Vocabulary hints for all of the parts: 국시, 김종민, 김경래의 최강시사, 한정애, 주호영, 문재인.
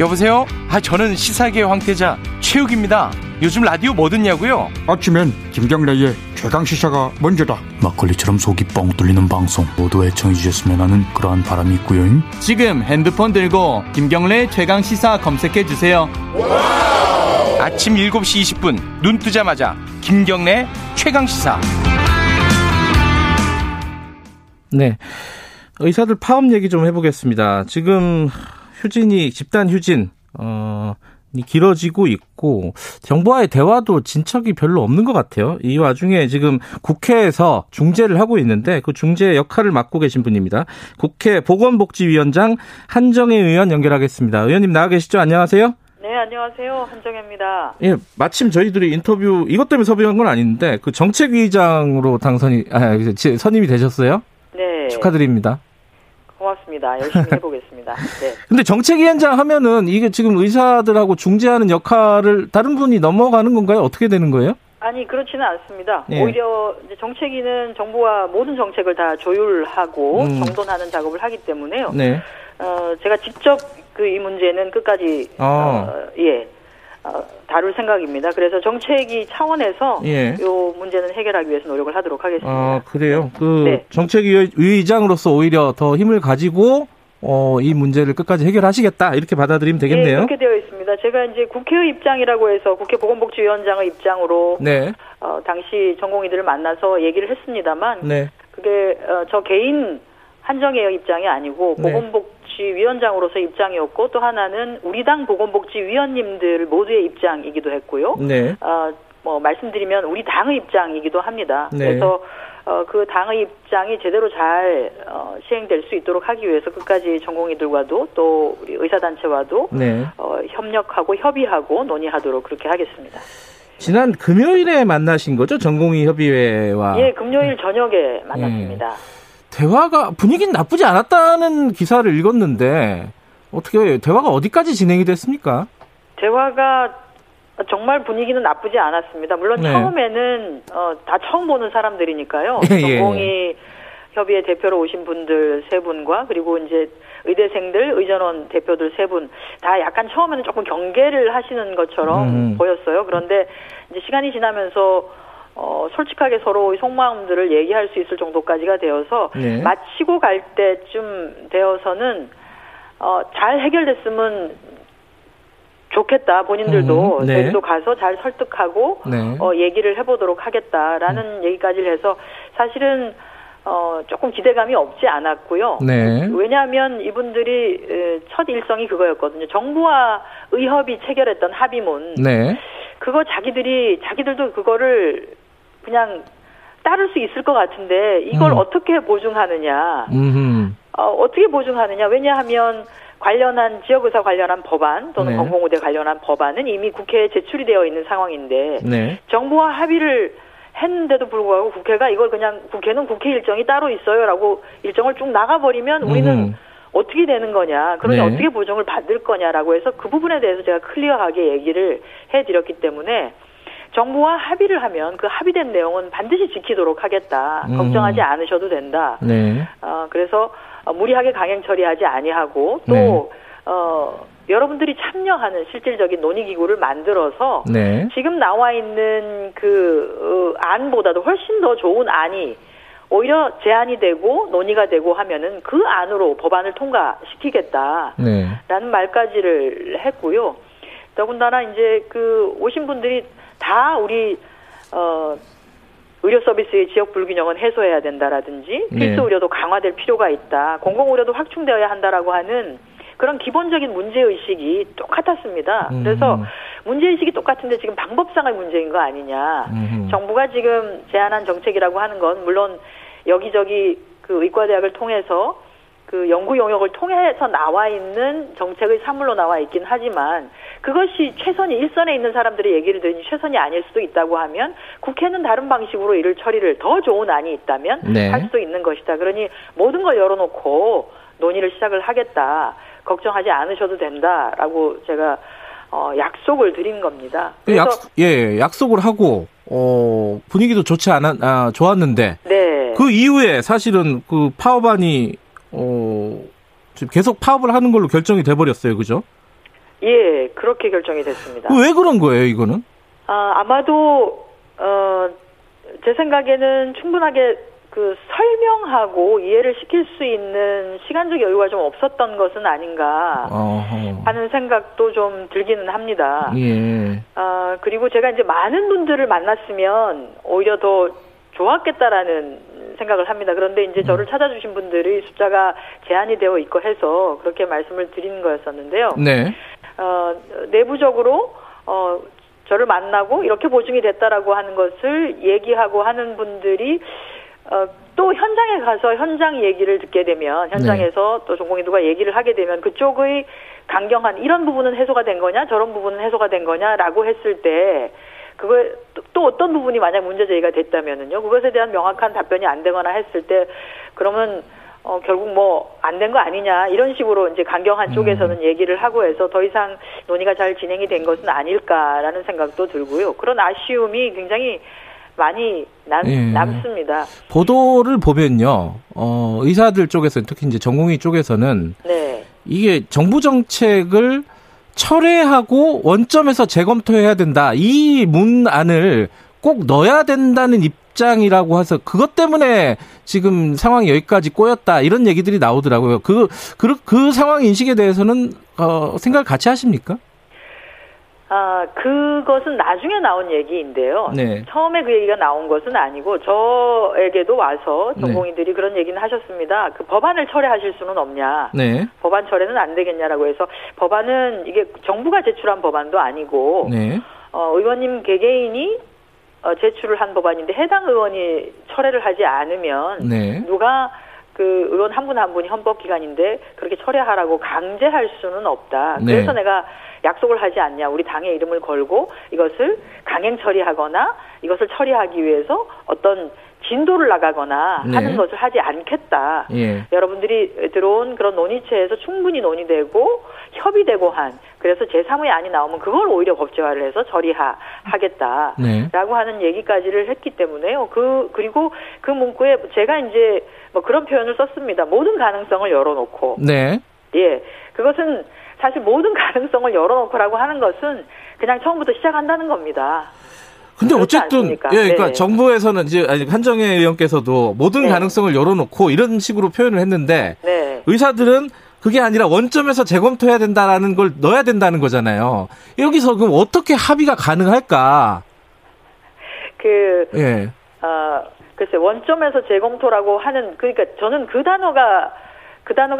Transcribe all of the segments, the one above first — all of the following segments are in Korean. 여보세요? 저는 시사계 황태자 최욱입니다. 요즘 라디오 뭐 듣냐고요? 아침엔 김경래의 최강시사가 먼저다. 막걸리처럼 속이 뻥 뚫리는 방송 모두 애청해주셨으면 하는 그러한 바람이 있고요. 지금 핸드폰 들고 김경래 최강시사 검색해주세요. 아침 7시 20분 눈 뜨자마자 김경래 최강시사. 네, 의사들 파업 얘기 좀 해보겠습니다. 지금 휴진이 집단 휴진 길어지고 있고 정부와의 대화도 진척이 별로 없는 것 같아요. 이 와중에 지금 국회에서 중재를 하고 있는데 그 중재 역할을 맡고 계신 분입니다. 국회 보건복지위원장 한정애 의원 연결하겠습니다. 의원님 나와 계시죠? 안녕하세요. 네, 안녕하세요. 한정애입니다. 예, 마침 저희들이 인터뷰 이것 때문에 섭외한 건 아닌데 그 정책위의장으로 선임이 되셨어요? 네. 축하드립니다. 고맙습니다. 열심히 해보겠습니다. 네. 근데 정책위원장 하면은 이게 지금 의사들하고 중재하는 역할을 다른 분이 넘어가는 건가요? 어떻게 되는 거예요? 아니, 그렇지는 않습니다. 예. 오히려 이제 정책위는 정부와 모든 정책을 다 조율하고 정돈하는 작업을 하기 때문에요. 네. 제가 직접 이 문제는 끝까지 다룰 생각입니다. 그래서 정책위 차원에서 요 문제는 해결하기 위해서 노력을 하도록 하겠습니다. 아, 그래요? 네. 정책위 의장으로서 오히려 더 힘을 가지고 이 문제를 끝까지 해결하시겠다 이렇게 받아들이면 되겠네요. 네, 그렇게 되어 있습니다. 제가 이제 국회의 입장이라고 해서 국회 보건복지위원장의 입장으로 네. 당시 전공의들을 만나서 얘기를 했습니다만 네. 그게 저 개인 한정애의 입장이 아니고 보건복 위원장으로서 입장이었고 또 하나는 우리 당 보건복지위원님들 모두의 입장이기도 했고요. 네. 말씀드리면 우리 당의 입장이기도 합니다. 네. 그래서 그 당의 입장이 제대로 잘 시행될 수 있도록 하기 위해서 끝까지 전공의들과도 또 의사단체와도 네. 협력하고 협의하고 논의하도록 그렇게 하겠습니다. 지난 금요일에 만나신 거죠? 전공의 협의회와. 예, 금요일 저녁에 만났습니다. 대화가 분위기는 나쁘지 않았다는 기사를 읽었는데 어떻게 대화가 어디까지 진행이 됐습니까? 대화가 정말 분위기는 나쁘지 않았습니다. 물론 네. 처음에는 다 처음 보는 사람들이니까요. 전공의 협의회 대표로 오신 분들 세 분과 그리고 이제 의대생들, 의전원 대표들 세 분 다 약간 처음에는 조금 경계를 하시는 것처럼 보였어요. 그런데 이제 시간이 지나면서 솔직하게 서로의 속마음들을 얘기할 수 있을 정도까지가 되어서 네. 마치고 갈 때쯤 되어서는 잘 해결됐으면 좋겠다. 본인들도 네. 저희도 가서 잘 설득하고 네. 얘기를 해보도록 하겠다라는 얘기까지를 해서 사실은 조금 기대감이 없지 않았고요. 네. 왜냐하면 이분들이 첫 일성이 그거였거든요. 정부와 의협이 체결했던 합의문 네. 그거 자기들도 그거를 그냥 따를 수 있을 것 같은데 이걸 어떻게 보증하느냐. 어떻게 보증하느냐. 왜냐하면 관련한 지역의사 관련한 법안 또는 네. 공공의대 관련한 법안은 이미 국회에 제출이 되어 있는 상황인데 네. 정부와 합의를 했는데도 불구하고 국회가 이걸 그냥 국회는 국회 일정이 따로 있어요라고 일정을 쭉 나가버리면 우리는 어떻게 되는 거냐, 그러니 네. 어떻게 보정을 받을 거냐라고 해서 그 부분에 대해서 제가 클리어하게 얘기를 해드렸기 때문에 정부와 합의를 하면 그 합의된 내용은 반드시 지키도록 하겠다. 걱정하지 않으셔도 된다. 네. 그래서 무리하게 강행 처리하지 아니하고 또 네. 여러분들이 참여하는 실질적인 논의기구를 만들어서 네. 지금 나와 있는 그 안보다도 훨씬 더 좋은 안이 오히려 제안이 되고 논의가 되고 하면은 그 안으로 법안을 통과시키겠다라는 네. 말까지를 했고요. 더군다나 이제 그 오신 분들이 다 우리 의료 서비스의 지역 불균형은 해소해야 된다라든지 네. 필수 의료도 강화될 필요가 있다, 공공 의료도 확충되어야 한다라고 하는 그런 기본적인 문제의식이 똑같았습니다. 그래서 문제의식이 똑같은데 지금 방법상의 문제인 거 아니냐. 정부가 지금 제안한 정책이라고 하는 건 물론 여기저기 그 의과대학을 통해서 그 연구 영역을 통해서 나와 있는 정책의 산물로 나와 있긴 하지만 그것이 최선이 일선에 있는 사람들의 얘기를 들으니 최선이 아닐 수도 있다고 하면 국회는 다른 방식으로 이를 처리를 더 좋은 안이 있다면 네. 할 수도 있는 것이다. 그러니 모든 걸 열어놓고 논의를 시작을 하겠다. 걱정하지 않으셔도 된다라고 제가 약속을 드린 겁니다. 그래서 약속을 하고 분위기도 좋았는데 네. 그 이후에 사실은 그 파업안이 지금 계속 파업을 하는 걸로 결정이 돼버렸어요, 그죠? 예, 그렇게 결정이 됐습니다. 왜 그런 거예요, 이거는? 아마도 제 생각에는 충분하게 그 설명하고 이해를 시킬 수 있는 시간적 여유가 좀 없었던 것은 아닌가 하는 생각도 좀 들기는 합니다. 예. 그리고 제가 이제 많은 분들을 만났으면 오히려 더 좋았겠다라는 생각을 합니다. 그런데 이제 저를 찾아주신 분들이 숫자가 제한이 되어 있고 해서 그렇게 말씀을 드린 거였었는데요. 네. 내부적으로 저를 만나고 이렇게 보증이 됐다라고 하는 것을 얘기하고 하는 분들이 또 현장에 가서 현장 얘기를 듣게 되면 현장에서 네. 또 전공의도가 얘기를 하게 되면 그쪽의 강경한 이런 부분은 해소가 된 거냐 저런 부분은 해소가 된 거냐라고 했을 때 그걸 또 어떤 부분이 만약 문제 제기가 됐다면은요 그것에 대한 명확한 답변이 안 되거나 했을 때 그러면 결국 뭐 안 된 거 아니냐 이런 식으로 이제 강경한 쪽에서는 얘기를 하고 해서 더 이상 논의가 잘 진행이 된 것은 아닐까라는 생각도 들고요. 그런 아쉬움이 굉장히 많이 남습니다. 보도를 보면요, 의사들 쪽에서 특히 이제 전공의 쪽에서는 네. 이게 정부 정책을 철회하고 원점에서 재검토해야 된다. 이 문안을 꼭 넣어야 된다는 입장이라고 해서 그것 때문에 지금 상황이 여기까지 꼬였다. 이런 얘기들이 나오더라고요. 그 상황 인식에 대해서는 생각을 같이 하십니까? 그것은 나중에 나온 얘기인데요. 네. 처음에 그 얘기가 나온 것은 아니고 저에게도 와서 전공의들이 네. 그런 얘기는 하셨습니다. 그 법안을 철회하실 수는 없냐. 네. 법안 철회는 안 되겠냐라고 해서 법안은 이게 정부가 제출한 법안도 아니고 네. 의원님 개개인이 제출을 한 법안인데 해당 의원이 철회를 하지 않으면 네. 누가 그 의원 한 분 한 분이 헌법기관인데 그렇게 철회하라고 강제할 수는 없다. 그래서 네. 내가 약속을 하지 않냐. 우리 당의 이름을 걸고 이것을 강행 처리하거나 이것을 처리하기 위해서 어떤 진도를 나가거나 네. 하는 것을 하지 않겠다. 예. 여러분들이 들어온 그런 논의체에서 충분히 논의되고 협의되고 한 그래서 제3의 안이 나오면 그걸 오히려 법제화를 해서 처리하겠다라고 네. 하는 얘기까지를 했기 때문에요. 그리고 그 문구에 제가 이제 뭐 그런 표현을 썼습니다. 모든 가능성을 열어놓고. 네. 예. 그것은 사실 모든 가능성을 열어놓고라고 하는 것은 그냥 처음부터 시작한다는 겁니다. 근데 어쨌든, 예, 그러니까 네. 정부에서는 이제, 한정애 의원께서도 모든 네. 가능성을 열어놓고 이런 식으로 표현을 했는데, 네. 의사들은 그게 아니라 원점에서 재검토해야 된다라는 걸 넣어야 된다는 거잖아요. 여기서 그럼 어떻게 합의가 가능할까? 예. 글쎄, 원점에서 재검토라고 하는, 그러니까 저는 그 단어가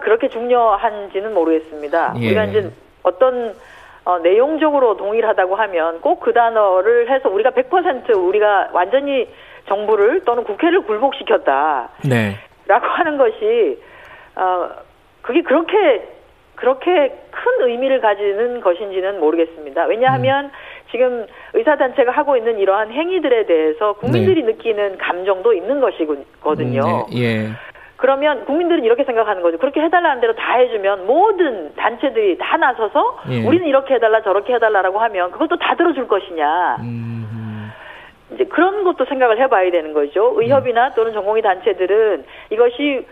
그렇게 중요한지는 모르겠습니다. 예. 우리가 이제 어떤, 내용적으로 동일하다고 하면 꼭 그 단어를 해서 우리가 100% 우리가 완전히 정부를 또는 국회를 굴복시켰다. 네. 라고 하는 것이, 그게 그렇게 큰 의미를 가지는 것인지는 모르겠습니다. 왜냐하면 지금 의사단체가 하고 있는 이러한 행위들에 대해서 국민들이 네. 느끼는 감정도 있는 것이거든요. 네. 예. 그러면 국민들은 이렇게 생각하는 거죠. 그렇게 해달라는 대로 다 해주면 모든 단체들이 다 나서서 예. 우리는 이렇게 해달라 저렇게 해달라라고 하면 그것도 다 들어줄 것이냐. 이제 그런 것도 생각을 해봐야 되는 거죠. 의협이나 또는 전공의 단체들은 이것이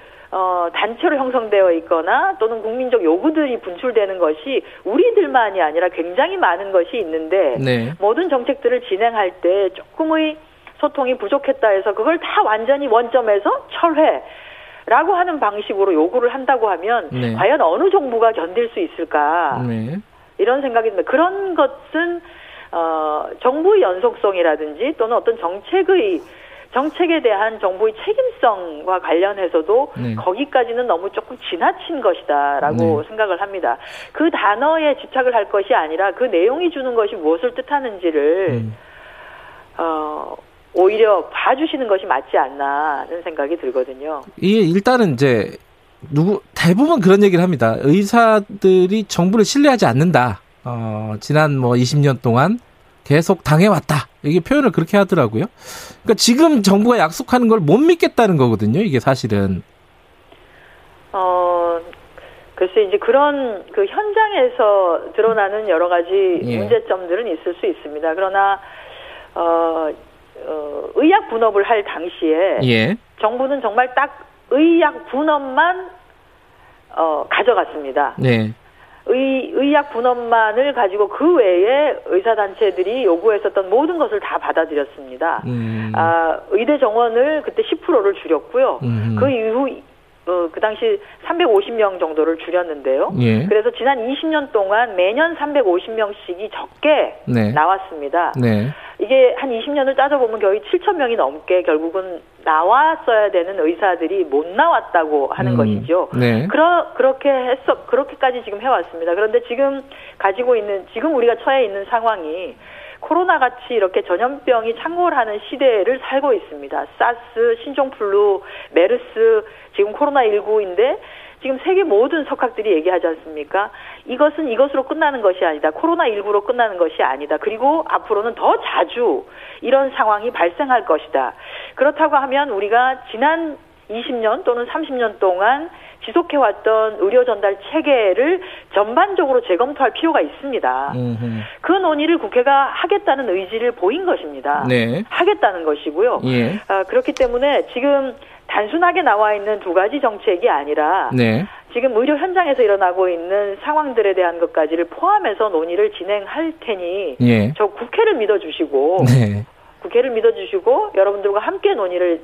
단체로 형성되어 있거나 또는 국민적 요구들이 분출되는 것이 우리들만이 아니라 굉장히 많은 것이 있는데 네. 모든 정책들을 진행할 때 조금의 소통이 부족했다 해서 그걸 다 완전히 원점에서 철회. 라고 하는 방식으로 요구를 한다고 하면 네. 과연 어느 정부가 견딜 수 있을까 네. 이런 생각이 듭니다. 그런 것은 정부의 연속성이라든지 또는 어떤 정책에 대한 정부의 책임성과 관련해서도 네. 거기까지는 너무 조금 지나친 것이다라고 네. 생각을 합니다. 그 단어에 집착을 할 것이 아니라 그 내용이 주는 것이 무엇을 뜻하는지를 오히려 봐주시는 것이 맞지 않나는 생각이 들거든요. 예, 일단은 이제 대부분 그런 얘기를 합니다. 의사들이 정부를 신뢰하지 않는다. 지난 20년 동안 계속 당해왔다. 이게 표현을 그렇게 하더라고요. 그러니까 지금 정부가 약속하는 걸 못 믿겠다는 거거든요. 이게 사실은. 글쎄 이제 그런 그 현장에서 드러나는 여러 가지 예. 문제점들은 있을 수 있습니다. 그러나 의약 분업을 할 당시에 예. 정부는 정말 딱 의약 분업만 가져갔습니다. 네. 의학 분원만을 가지고 그 외에 의사단체들이 요구했었던 모든 것을 다 받아들였습니다. 의대 정원을 그때 10%를 줄였고요. 그 이후 그 당시 350명 정도를 줄였는데요. 예. 그래서 지난 20년 동안 매년 350명씩이 적게 네. 나왔습니다. 네. 이게 한 20년을 따져보면 거의 7,000명이 넘게 결국은 나왔어야 되는 의사들이 못 나왔다고 하는 것이죠. 네. 그렇게까지 지금 해왔습니다. 그런데 지금 가지고 있는, 지금 우리가 처해 있는 상황이 코로나 같이 이렇게 전염병이 창궐하는 시대를 살고 있습니다. 사스, 신종플루, 메르스, 지금 코로나19인데 지금 세계 모든 석학들이 얘기하지 않습니까? 이것은 이것으로 끝나는 것이 아니다. 코로나19로 끝나는 것이 아니다. 그리고 앞으로는 더 자주 이런 상황이 발생할 것이다. 그렇다고 하면 우리가 지난 20년 또는 30년 동안 지속해왔던 의료 전달 체계를 전반적으로 재검토할 필요가 있습니다. 그 논의를 국회가 하겠다는 의지를 보인 것입니다. 네. 하겠다는 것이고요. 예. 그렇기 때문에 지금 단순하게 나와 있는 두 가지 정책이 아니라 네. 지금 의료 현장에서 일어나고 있는 상황들에 대한 것까지를 포함해서 논의를 진행할 테니 예. 저 국회를 믿어주시고 네. 국회를 믿어주시고 여러분들과 함께 논의를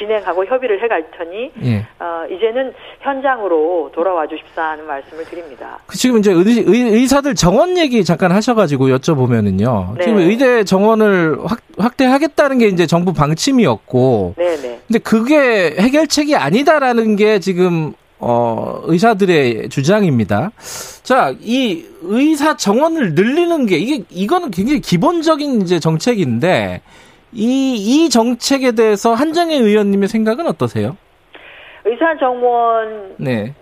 진행하고 협의를 해갈 테니 예. 이제는 현장으로 돌아와 주십사 하는 말씀을 드립니다. 지금 이제 의사들 정원 얘기 잠깐 하셔가지고 여쭤보면은요. 네. 지금 의대 정원을 확대하겠다는 게 이제 정부 방침이었고, 네네. 근데 그게 해결책이 아니다라는 게 지금 의사들의 주장입니다. 자, 이 의사 정원을 늘리는 게 이거는 굉장히 기본적인 이제 정책인데. 이 정책에 대해서 한정애 의원님의 생각은 어떠세요? 의사 정원을 네.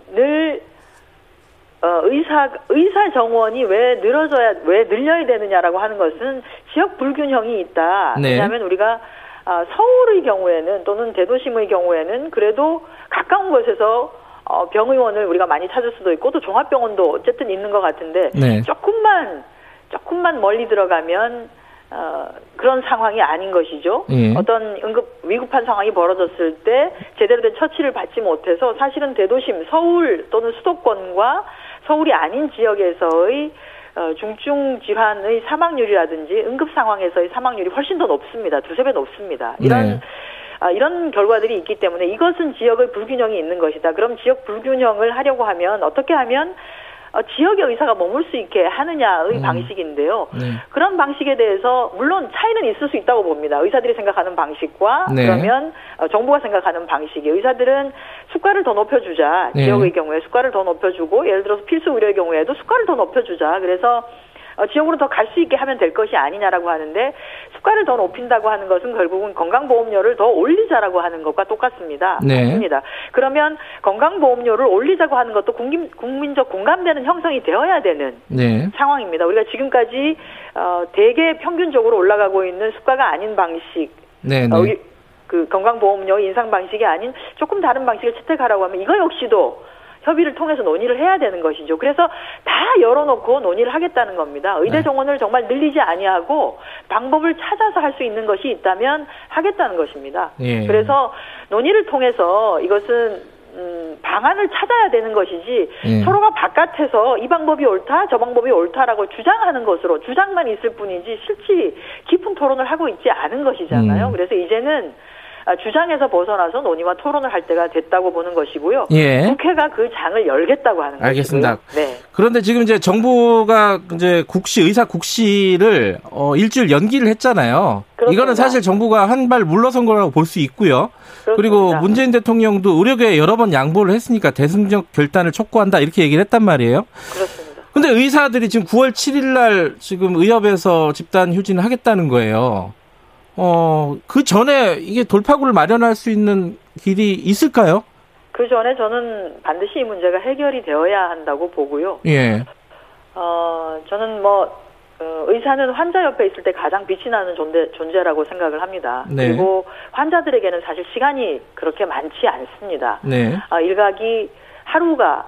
의사 정원이 왜 늘려야 되느냐라고 하는 것은 지역 불균형이 있다. 네. 왜냐하면 우리가 서울의 경우에는 또는 대도심의 경우에는 그래도 가까운 곳에서 병의원을 우리가 많이 찾을 수도 있고 또 종합병원도 어쨌든 있는 것 같은데 네. 조금만 멀리 들어가면. 그런 상황이 아닌 것이죠. 예. 어떤 위급한 상황이 벌어졌을 때 제대로 된 처치를 받지 못해서 사실은 대도심, 서울 또는 수도권과 서울이 아닌 지역에서의 중증 질환의 사망률이라든지 응급 상황에서의 사망률이 훨씬 더 높습니다. 두세 배 높습니다. 이런 네. 이런 결과들이 있기 때문에 이것은 지역의 불균형이 있는 것이다. 그럼 지역 불균형을 하려고 하면 어떻게 하면 지역의 의사가 머물 수 있게 하느냐의 방식인데요. 네. 그런 방식에 대해서 물론 차이는 있을 수 있다고 봅니다. 의사들이 생각하는 방식과 네. 그러면 정부가 생각하는 방식이 의사들은 수가를 더 높여주자. 네. 지역의 경우에 수가를 더 높여주고 예를 들어서 필수 의료의 경우에도 수가를 더 높여주자. 그래서 지역으로 더 갈 수 있게 하면 될 것이 아니냐라고 하는데 수가를 더 높인다고 하는 것은 결국은 건강보험료를 더 올리자라고 하는 것과 똑같습니다. 네. 맞습니다. 그러면 건강보험료를 올리자고 하는 것도 국민적 공감대는 형성이 되어야 되는 네. 상황입니다. 우리가 지금까지 대개 평균적으로 올라가고 있는 수가가 아닌 방식 네, 네. 그 건강보험료 인상 방식이 아닌 조금 다른 방식을 채택하라고 하면 이거 역시도 협의를 통해서 논의를 해야 되는 것이죠. 그래서 다 열어놓고 논의를 하겠다는 겁니다. 의대 정원을 정말 늘리지 아니하고 방법을 찾아서 할 수 있는 것이 있다면 하겠다는 것입니다. 예. 그래서 논의를 통해서 이것은 방안을 찾아야 되는 것이지 예. 서로가 바깥에서 이 방법이 옳다, 저 방법이 옳다라고 주장하는 것으로 주장만 있을 뿐이지 실제 깊은 토론을 하고 있지 않은 것이잖아요. 그래서 이제는 주장에서 벗어나서 논의와 토론을 할 때가 됐다고 보는 것이고요. 예. 국회가 그 장을 열겠다고 하는 거죠. 알겠습니다. 것이고요. 네. 그런데 지금 이제 정부가 이제 의사 국시를 일주일 연기를 했잖아요. 그렇습니다. 이거는 사실 정부가 한 발 물러선 거라고 볼 수 있고요. 그렇습니다. 그리고 문재인 대통령도 의료계에 여러 번 양보를 했으니까 대승적 결단을 촉구한다 이렇게 얘기를 했단 말이에요. 그렇습니다. 근데 의사들이 지금 9월 7일 날 지금 의협에서 집단 휴진을 하겠다는 거예요. 그 전에 이게 돌파구를 마련할 수 있는 길이 있을까요? 그 전에 저는 반드시 이 문제가 해결이 되어야 한다고 보고요. 예. 저는 의사는 환자 옆에 있을 때 가장 빛이 나는 존재라고 생각을 합니다. 네. 그리고 환자들에게는 사실 시간이 그렇게 많지 않습니다. 네. 일각이 하루가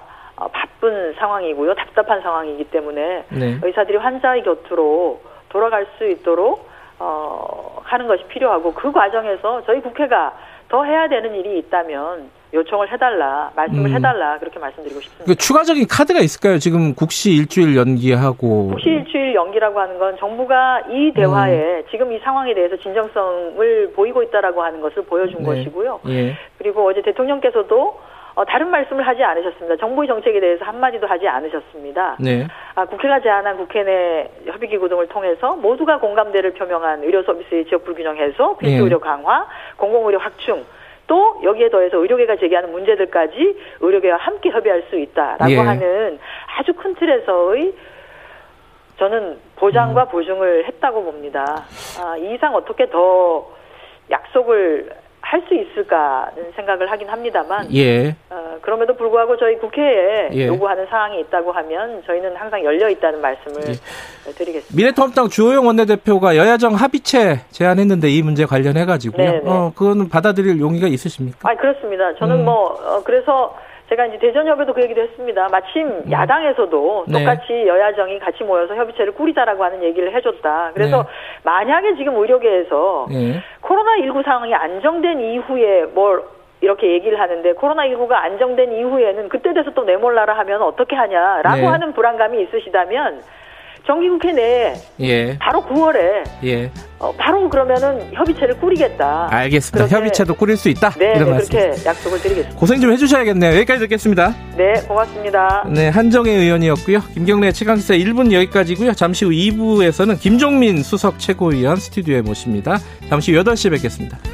바쁜 상황이고요. 답답한 상황이기 때문에 네. 의사들이 환자의 곁으로 돌아갈 수 있도록 하는 것이 필요하고 그 과정에서 저희 국회가 더 해야 되는 일이 있다면 요청을 해달라, 말씀을 해달라, 그렇게 말씀드리고 싶습니다. 그 추가적인 카드가 있을까요? 지금 국시 일주일 연기하고. 국시 일주일 연기라고 하는 건 정부가 이 대화에 지금 이 상황에 대해서 진정성을 보이고 있다라고 하는 것을 보여준 것이고요. 예. 그리고 어제 대통령께서도 다른 말씀을 하지 않으셨습니다. 정부의 정책에 대해서 한마디도 하지 않으셨습니다. 네. 국회가 제안한 국회 내 협의기구 등을 통해서 모두가 공감대를 표명한 의료서비스의 지역 불균형 해소, 필수의료 강화, 공공의료 확충, 또 여기에 더해서 의료계가 제기하는 문제들까지 의료계와 함께 협의할 수 있다라고 하는 아주 큰 틀에서의 저는 보장과 보증을 했다고 봅니다. 이 이상 어떻게 더 약속을 할 수 있을까는 생각을 하긴 합니다만 그럼에도 불구하고 저희 국회에 요구하는 사항이 있다고 하면 저희는 항상 열려 있다는 말씀을 드리겠습니다. 미래통합당 주호영 원내대표가 여야정 합의체 제안했는데 이 문제 관련해가지고요. 그거는 받아들일 용의가 있으십니까? 아 그렇습니다. 저는 그래서 제가 이제 대전협에도 그 얘기도 했습니다. 마침 야당에서도 똑같이 여야정이 같이 모여서 협의체를 꾸리자라고 하는 얘기를 해줬다. 그래서 만약에 지금 의료계에서 코로나19 상황이 안정된 이후에 뭘 이렇게 얘기를 하는데 코로나19가 안정된 이후에는 그때 돼서 또 내몰라라 하면 어떻게 하냐라고 하는 불안감이 있으시다면 정기국회 내에 바로 9월에 바로 그러면은 협의체를 꾸리겠다. 알겠습니다. 협의체도 꾸릴 수 있다. 네, 이런 말씀. 그렇게 약속을 드리겠습니다. 고생 좀 해주셔야겠네요. 여기까지 듣겠습니다. 네, 고맙습니다. 네, 한정애 의원이었고요. 김경래 최강시사 1분 여기까지고요. 잠시 후 2부에서는 김종민 수석 최고위원 스튜디오에 모십니다. 잠시 후 8시에 뵙겠습니다.